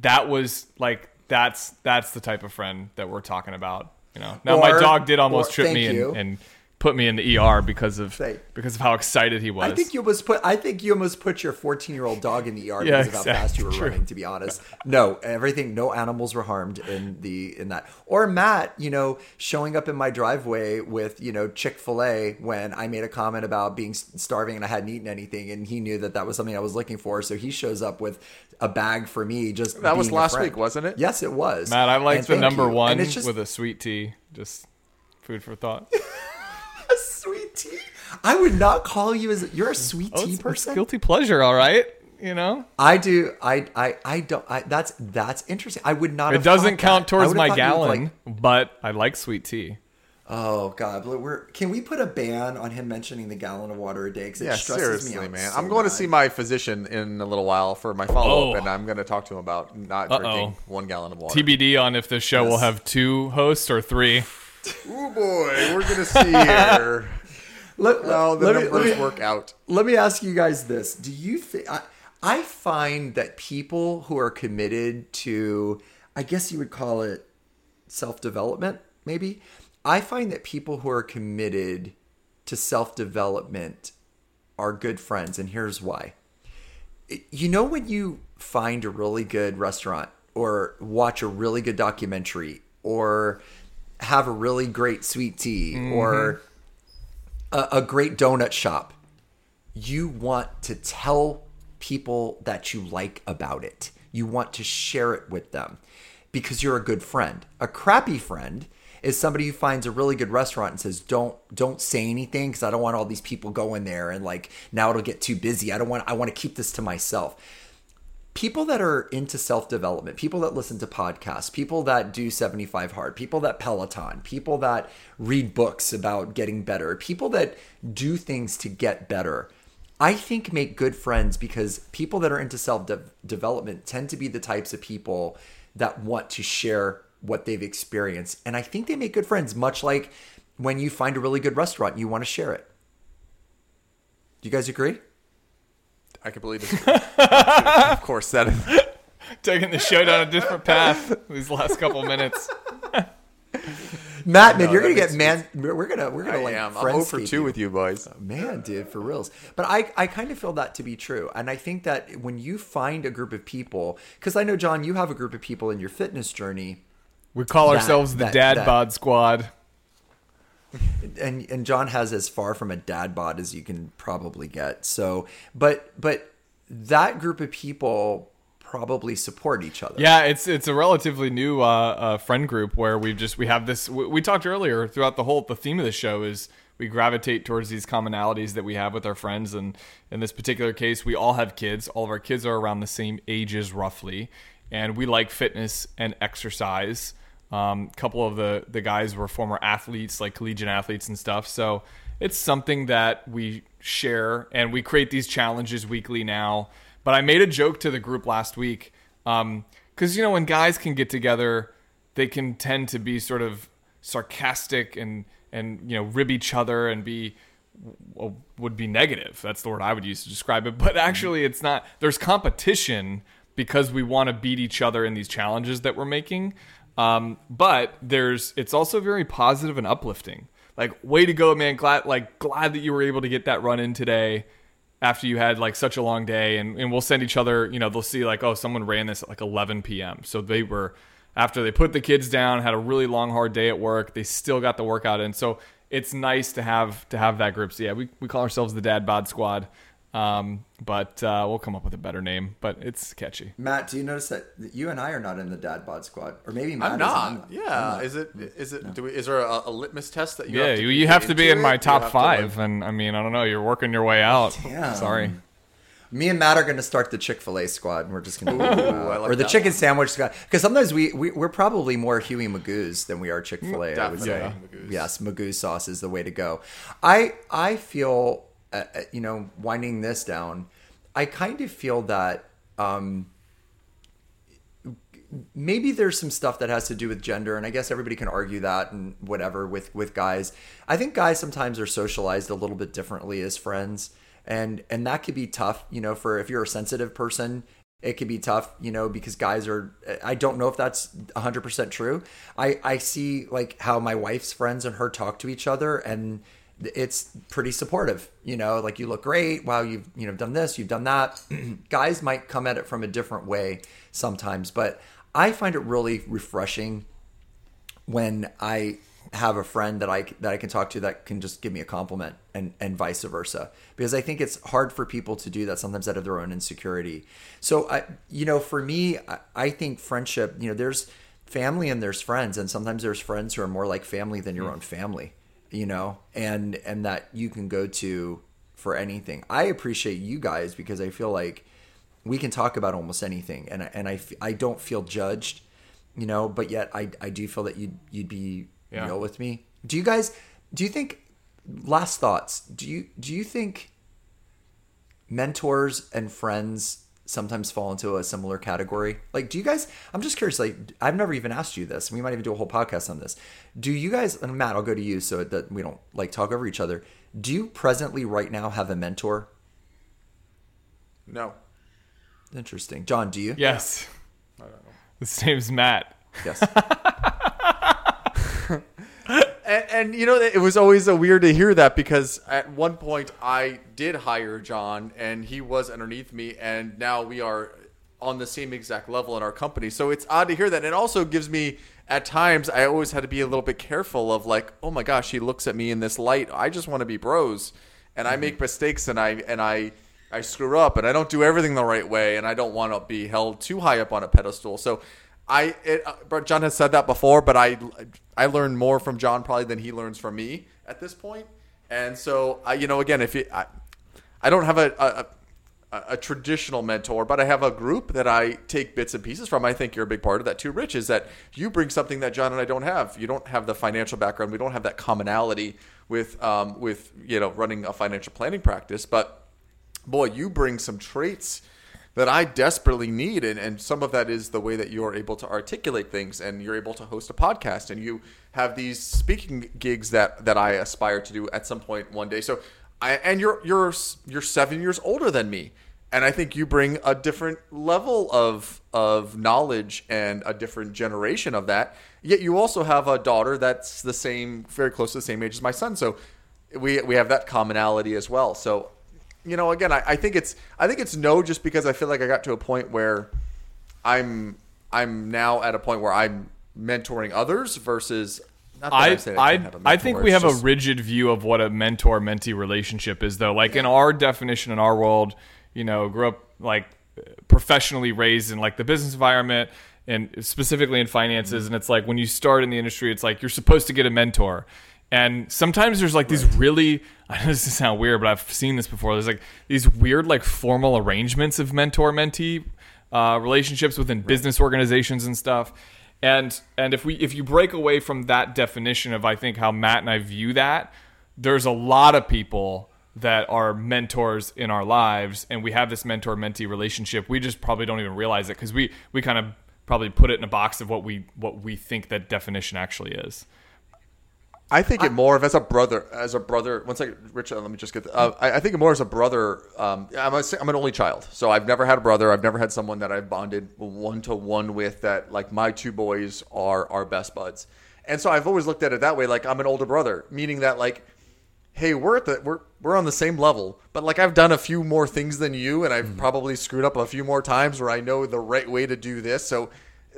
that was like, that's the type of friend that we're talking about. You know, now my dog did almost trip me and put me in the ER because of how excited he was. I think you almost put your 14-year-old dog in the ER because of how fast you were running, to be honest. No, no animals were harmed in that. Or Matt, you know, showing up in my driveway with, you know, Chick-fil-A when I made a comment about being starving and I hadn't eaten anything, and he knew that that was something I was looking for, so he shows up with a bag for me. Just that was last week, wasn't it? Yes, it was. Matt, I liked the number one with a sweet tea. Just food for thought. Sweet tea. I would not call you you're a sweet tea person. Guilty pleasure, all right. You know, I do. I don't. That's interesting. I would not. It doesn't count towards my gallon, but I like sweet tea. Oh God, can we put a ban on him mentioning the gallon of water a day? Because it stresses me out, man. I'm going to see my physician in a little while for my follow up, and I'm going to talk to him about not drinking 1 gallon of water. TBD on if the show will have 2 hosts or 3. Oh boy, we're gonna see here. Let me work out. Let me ask you guys this: do you think I find that people who are committed to, I guess you would call it self-development, maybe? I find that people who are committed to self-development are good friends, and here's why. You know, when you find a really good restaurant, or watch a really good documentary, or have a really great sweet tea, mm-hmm. or a great donut shop, you want to tell people that you like about it. You want to share it with them because you're a good friend. A crappy friend is somebody who finds a really good restaurant and says, don't say anything because I don't want all these people going there, and like, now it'll get too busy. I want to keep this to myself. People that are into self-development, people that listen to podcasts, people that do 75 Hard, people that Peloton, people that read books about getting better, people that do things to get better, I think make good friends, because people that are into self-development tend to be the types of people that want to share what they've experienced. And I think they make good friends, much like when you find a really good restaurant, you want to share it. Do you guys agree? I can believe this. Of course, that is taking the show down a different path these last couple minutes. Matt, you're gonna get man. We're gonna like. I'm 0-for-2 with you boys, man, dude, for reals. But I kind of feel that to be true, and I think that when you find a group of people, because I know, John, you have a group of people in your fitness journey. We call ourselves the Dad Bod Squad. And John has as far from a dad bod as you can probably get. So, but that group of people probably support each other. Yeah, it's a relatively new friend group where we have this. We talked earlier throughout the theme of the show is we gravitate towards these commonalities that we have with our friends. And in this particular case, we all have kids. All of our kids are around the same ages roughly, and we like fitness and exercise. A couple of the guys were former athletes, like collegiate athletes and stuff. So it's something that we share, and we create these challenges weekly now. But I made a joke to the group last week because, you know, when guys can get together, they can tend to be sort of sarcastic and you know, rib each other and would be negative. That's the word I would use to describe it. But actually it's not. There's competition because we want to beat each other in these challenges that we're making. But it's also very positive and uplifting. Like, way to go, man. Glad that you were able to get that run in today after you had like such a long day. And we'll send each other, you know, they'll see like, oh, someone ran this at like 11 PM. So they were, after they put the kids down, had a really long, hard day at work, they still got the workout in. So it's nice to have that group. So yeah, we call ourselves the Dad Bod Squad. But we'll come up with a better name, but it's catchy. Matt, do you notice that you and I are not in the Dad Bod Squad, or maybe Matt? I'm not. Is it? No. Is there a litmus test that you have to? Yeah, you have to be in my top 5, and I mean, I don't know. You're working your way out. Damn. Sorry. Me and Matt are going to start the Chick-fil-A squad, and we're just going to or the chicken sandwich squad. Because sometimes we're probably more Huey Magoos than we are Chick-fil-A. I would say. Yes, Magoo sauce is the way to go. I feel. You know, winding this down, I kind of feel that maybe there's some stuff that has to do with gender, and I guess everybody can argue that and whatever with guys. I think guys sometimes are socialized a little bit differently as friends, and that could be tough, you know, for if you're a sensitive person. It could be tough, you know, because guys are, I don't know if that's 100% true. I see like how my wife's friends and her talk to each other, and it's pretty supportive, you know, like, you look great. Wow. You've, you know, done this, you've done that. Guys might come at it from a different way sometimes, but I find it really refreshing when I have a friend that I can talk to that can just give me a compliment, and vice versa, because I think it's hard for people to do that sometimes out of their own insecurity. So I think friendship, you know, there's family and there's friends, and sometimes there's friends who are more like family than your own family, you know, and that you can go to for anything. I appreciate you guys because I feel like we can talk about almost anything, and I don't feel judged, you know, but yet I do feel that you'd be Yeah. real with me. Do you think last thoughts, do you think mentors and friends sometimes fall into a similar category? Like, do you guys, I'm just curious, like, I've never even asked you this. We might even do a whole podcast on this. Do you guys, and Matt, I'll go to you so that we don't like talk over each other. Do you presently right now have a mentor? No. Interesting. John, do you? Yes. I don't know. His name's Matt. Yes. And you know, it was always so weird to hear that, because at one point I did hire John and he was underneath me, and now we are on the same exact level in our company. So it's odd to hear that. It also gives me, at times, I always had to be a little bit careful of like, oh my gosh, he looks at me in this light. I just want to be bros, and I make mistakes, and I screw up, and I don't do everything the right way, and I don't want to be held too high up on a pedestal. So John has said that before, but I learn more from John probably than he learns from me at this point. And so, you know, again, I don't have a traditional mentor, but I have a group that I take bits and pieces from. I think you're a big part of that too, Rich, is that you bring something that John and I don't have. You don't have the financial background. We don't have that commonality with you know, running a financial planning practice. But boy, you bring some traits that I desperately need. And some of that is the way that you're able to articulate things, and you're able to host a podcast, and you have these speaking gigs that I aspire to do at some point one day. So you're 7 years older than me, and I think you bring a different level of knowledge and a different generation of that. Yet you also have a daughter that's the same, very close to the same age as my son. So we have that commonality as well. So, you know, again, I think it's no, just because I feel like I got to a point where I'm now at a point where I'm mentoring others versus. I think we have a rigid view of what a mentor-mentee relationship is, though. Like, in our definition, in our world, you know, grew up like professionally raised in like the business environment, and specifically in finances, and it's like when you start in the industry, it's like you're supposed to get a mentor. And sometimes there's like these really, I know this is sound weird, but I've seen this before. There's like these weird, like formal arrangements of mentor-mentee relationships within business organizations and stuff. And if you break away from that definition of, I think, how Matt and I view that, there's a lot of people that are mentors in our lives, and we have this mentor-mentee relationship. We just probably don't even realize it, because we kind of probably put it in a box of what we think that definition actually is. I think it more of as a brother. One second, Richard, let me just get. I think it more as a brother. I'm an only child, so I've never had a brother. I've never had someone that I've bonded 1-to-1 with. That, like, my two boys are our best buds, and so I've always looked at it that way. Like, I'm an older brother, meaning that, like, hey, we're on the same level, but like, I've done a few more things than you, and I've probably screwed up a few more times where I know the right way to do this. So.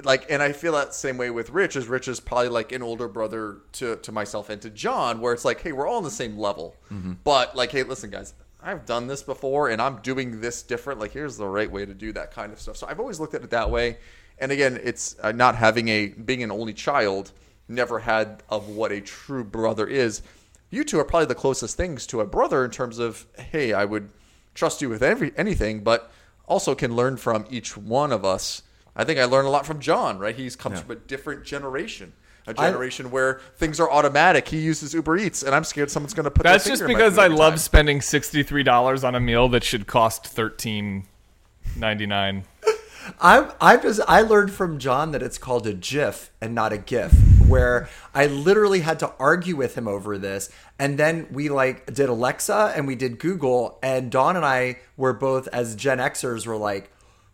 Like, and I feel that same way with Rich, as Rich is probably like an older brother to myself and to John, where it's like, hey, we're all on the same level. Mm-hmm. But like, hey, listen, guys, I've done this before and I'm doing this different. Like, here's the right way to do that kind of stuff. So I've always looked at it that way. And again, it's not having being an only child, never had of what a true brother is. You two are probably the closest things to a brother in terms of, hey, I would trust you with anything, but also can learn from each one of us. I think I learned a lot from John, right? He comes from a different generation, where things are automatic. He uses Uber Eats, and I'm scared someone's going to put that's their finger in my food. That's just because I love spending $63 on a meal that should cost $13.99. I learned from John that it's called a GIF and not a GIF, where I literally had to argue with him over this. And then we did Alexa and we did Google, and Dawn and I were both, as Gen Xers, were like,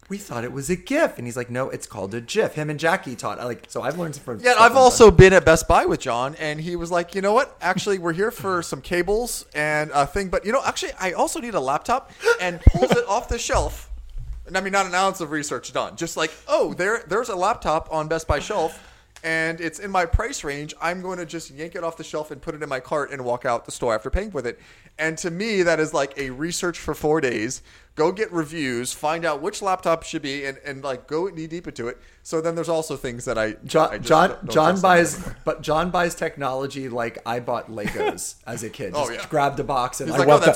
we thought it was a GIF. And he's like, no, it's called a GIF. Him and Jackie taught. So I've learned from. Yeah, I've also been at Best Buy with John, and he was like, you know what? Actually, we're here for some cables and a thing. But, you know, actually, I also need a laptop, and pulls it off the shelf. And I mean, not an ounce of research done. Just like, oh, there's a laptop on Best Buy shelf, and it's in my price range. I'm going to just yank it off the shelf and put it in my cart and walk out the store after paying with it. And to me, that is like a research for 4 days. Go get reviews, find out which laptop should be, and go knee deep into it. So then there's also things that John buys technology like I bought Legos as a kid. Just grabbed a box and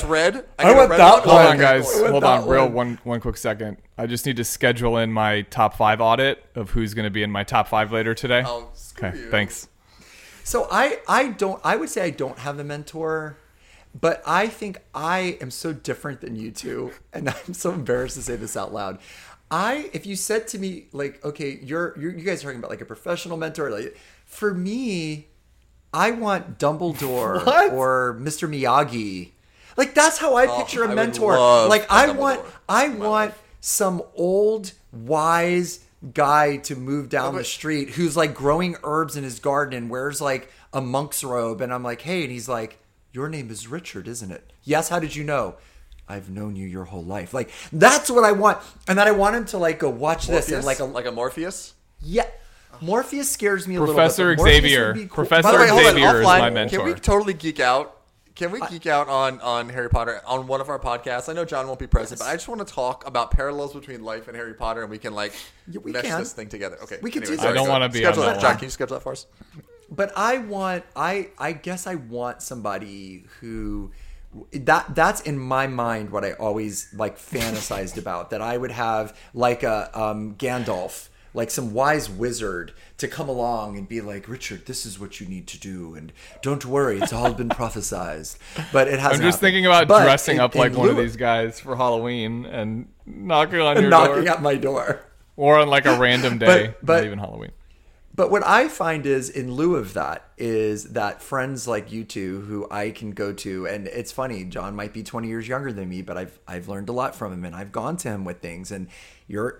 red. Hold on, guys, one quick second. I just need to schedule in my top 5 audit of who's going to be in my top 5 later today. Oh, okay, you. Thanks. So I would say I don't have a mentor. But I think I am so different than you two, and I'm so embarrassed to say this out loud. If you said to me, like, okay, you guys are talking about like a professional mentor. Like, for me, I want Dumbledore or Mr. Miyagi. Like, that's how I picture a mentor. I want some old wise guy to move down the street who's like growing herbs in his garden and wears like a monk's robe, and I'm like, hey, and he's like, your name is Richard, isn't it? Yes, how did you know? I've known you your whole life. Like, that's what I want. And then I want him to like go watch Morpheus? This and like a Morpheus? Yeah. Morpheus scares me a little bit. Xavier. Cool. Professor Xavier. Professor Xavier is my mentor. Can we totally geek out? Can we geek out on Harry Potter on one of our podcasts? I know John won't be present, but I just want to talk about parallels between life and Harry Potter, and we can mesh this thing together. Okay. We can do that. I don't want to be on that. John, can you schedule that for us? But I guess I want somebody who that's in my mind what I always like fantasized about, that I would have like a Gandalf, like some wise wizard to come along and be like, Richard, this is what you need to do, and don't worry, it's all been prophesized. But it hasn't. I'm just thinking about dressing up like one of these guys for Halloween and knocking on your door. Knocking at my door. Or on like a random day, not even Halloween. But what I find is, in lieu of that, is that friends like you two who I can go to, and it's funny, John might be 20 years younger than me, but I've learned a lot from him, and I've gone to him with things, and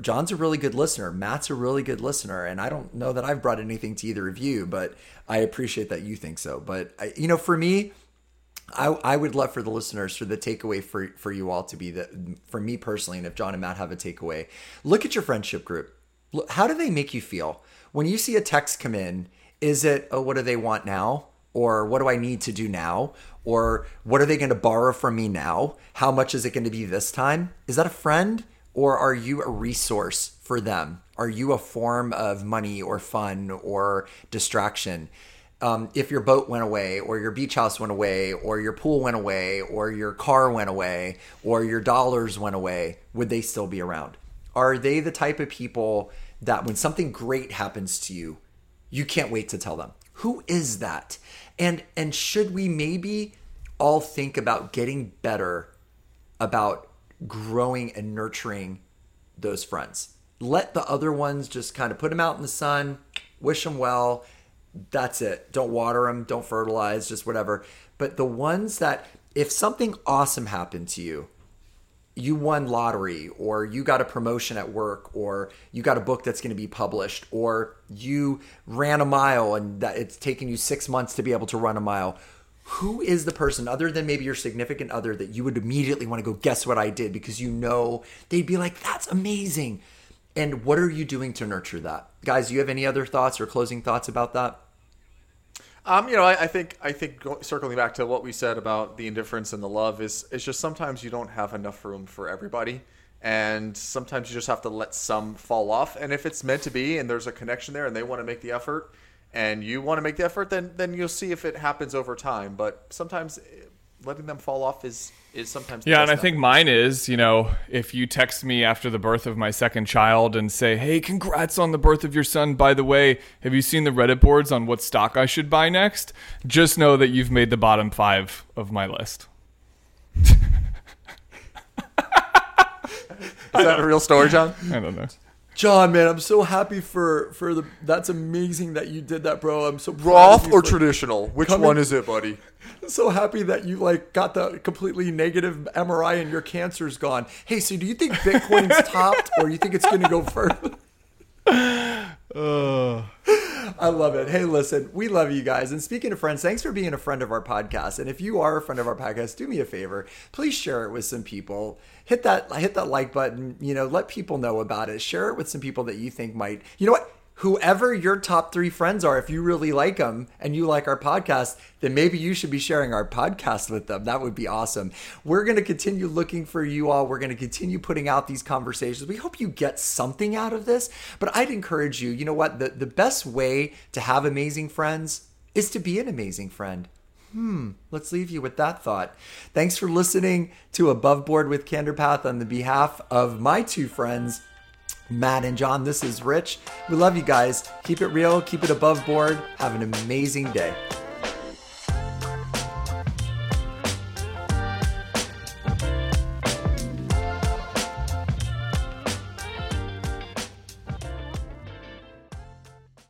John's a really good listener, Matt's a really good listener, and I don't know that I've brought anything to either of you, but I appreciate that you think so. But for me, I would love for the listeners, for the takeaway for you all to be that, for me personally, and if John and Matt have a takeaway, look at your friendship group. How do they make you feel? When you see a text come in, is it, oh, what do they want now? Or what do I need to do now? Or what are they going to borrow from me now? How much is it going to be this time? Is that a friend? Or are you a resource for them? Are you a form of money or fun or distraction? If your boat went away, or your beach house went away, or your pool went away, or your car went away, or your dollars went away, would they still be around? Are they the type of people that when something great happens to you, you can't wait to tell them? Who is that? And should we maybe all think about getting better about growing and nurturing those friends? Let the other ones just kind of put them out in the sun, wish them well. That's it. Don't water them. Don't fertilize, just whatever. But the ones that, if something awesome happened to you, you won lottery, or you got a promotion at work, or you got a book that's going to be published, or you ran a mile and it's taken you 6 months to be able to run a mile. Who is the person, other than maybe your significant other, that you would immediately want to go, guess what I did? Because you know they'd be like, that's amazing. And what are you doing to nurture that? Guys, do you have any other thoughts or closing thoughts about that? I think circling back to what we said about the indifference and the love is just sometimes you don't have enough room for everybody, and sometimes you just have to let some fall off. And if it's meant to be, and there's a connection there, and they want to make the effort, and you want to make the effort, then you'll see if it happens over time. But sometimes letting them fall off is sometimes. Yeah, and I think mine is, if you text me after the birth of my second child and say, hey, congrats on the birth of your son. By the way, have you seen the Reddit boards on what stock I should buy next? Just know that you've made the bottom 5 of my list. Is that a real story, John? I don't know. John, man, I'm so happy for the. That's amazing that you did that, bro. I'm so Roth or traditional. Which one is it, buddy? I'm so happy that you like got the completely negative MRI and your cancer's gone. Hey, so do you think Bitcoin's topped, or you think it's going to go further? I love it. Hey, listen, we love you guys. And speaking of friends, thanks for being a friend of our podcast. And if you are a friend of our podcast, do me a favor. Please share it with some people. Hit that like button. You know, let people know about it. Share it with some people that you think might. You know what? Whoever your top 3 friends are, if you really like them and you like our podcast, then maybe you should be sharing our podcast with them. That would be awesome. We're going to continue looking for you all. We're going to continue putting out these conversations. We hope you get something out of this, but I'd encourage you, you know what? The best way to have amazing friends is to be an amazing friend. Let's leave you with that thought. Thanks for listening to Above Board with Candor Path on the behalf of my 2 friends, Matt and John. This is Rich. We love you guys. Keep it real. Keep it above board. Have an amazing day.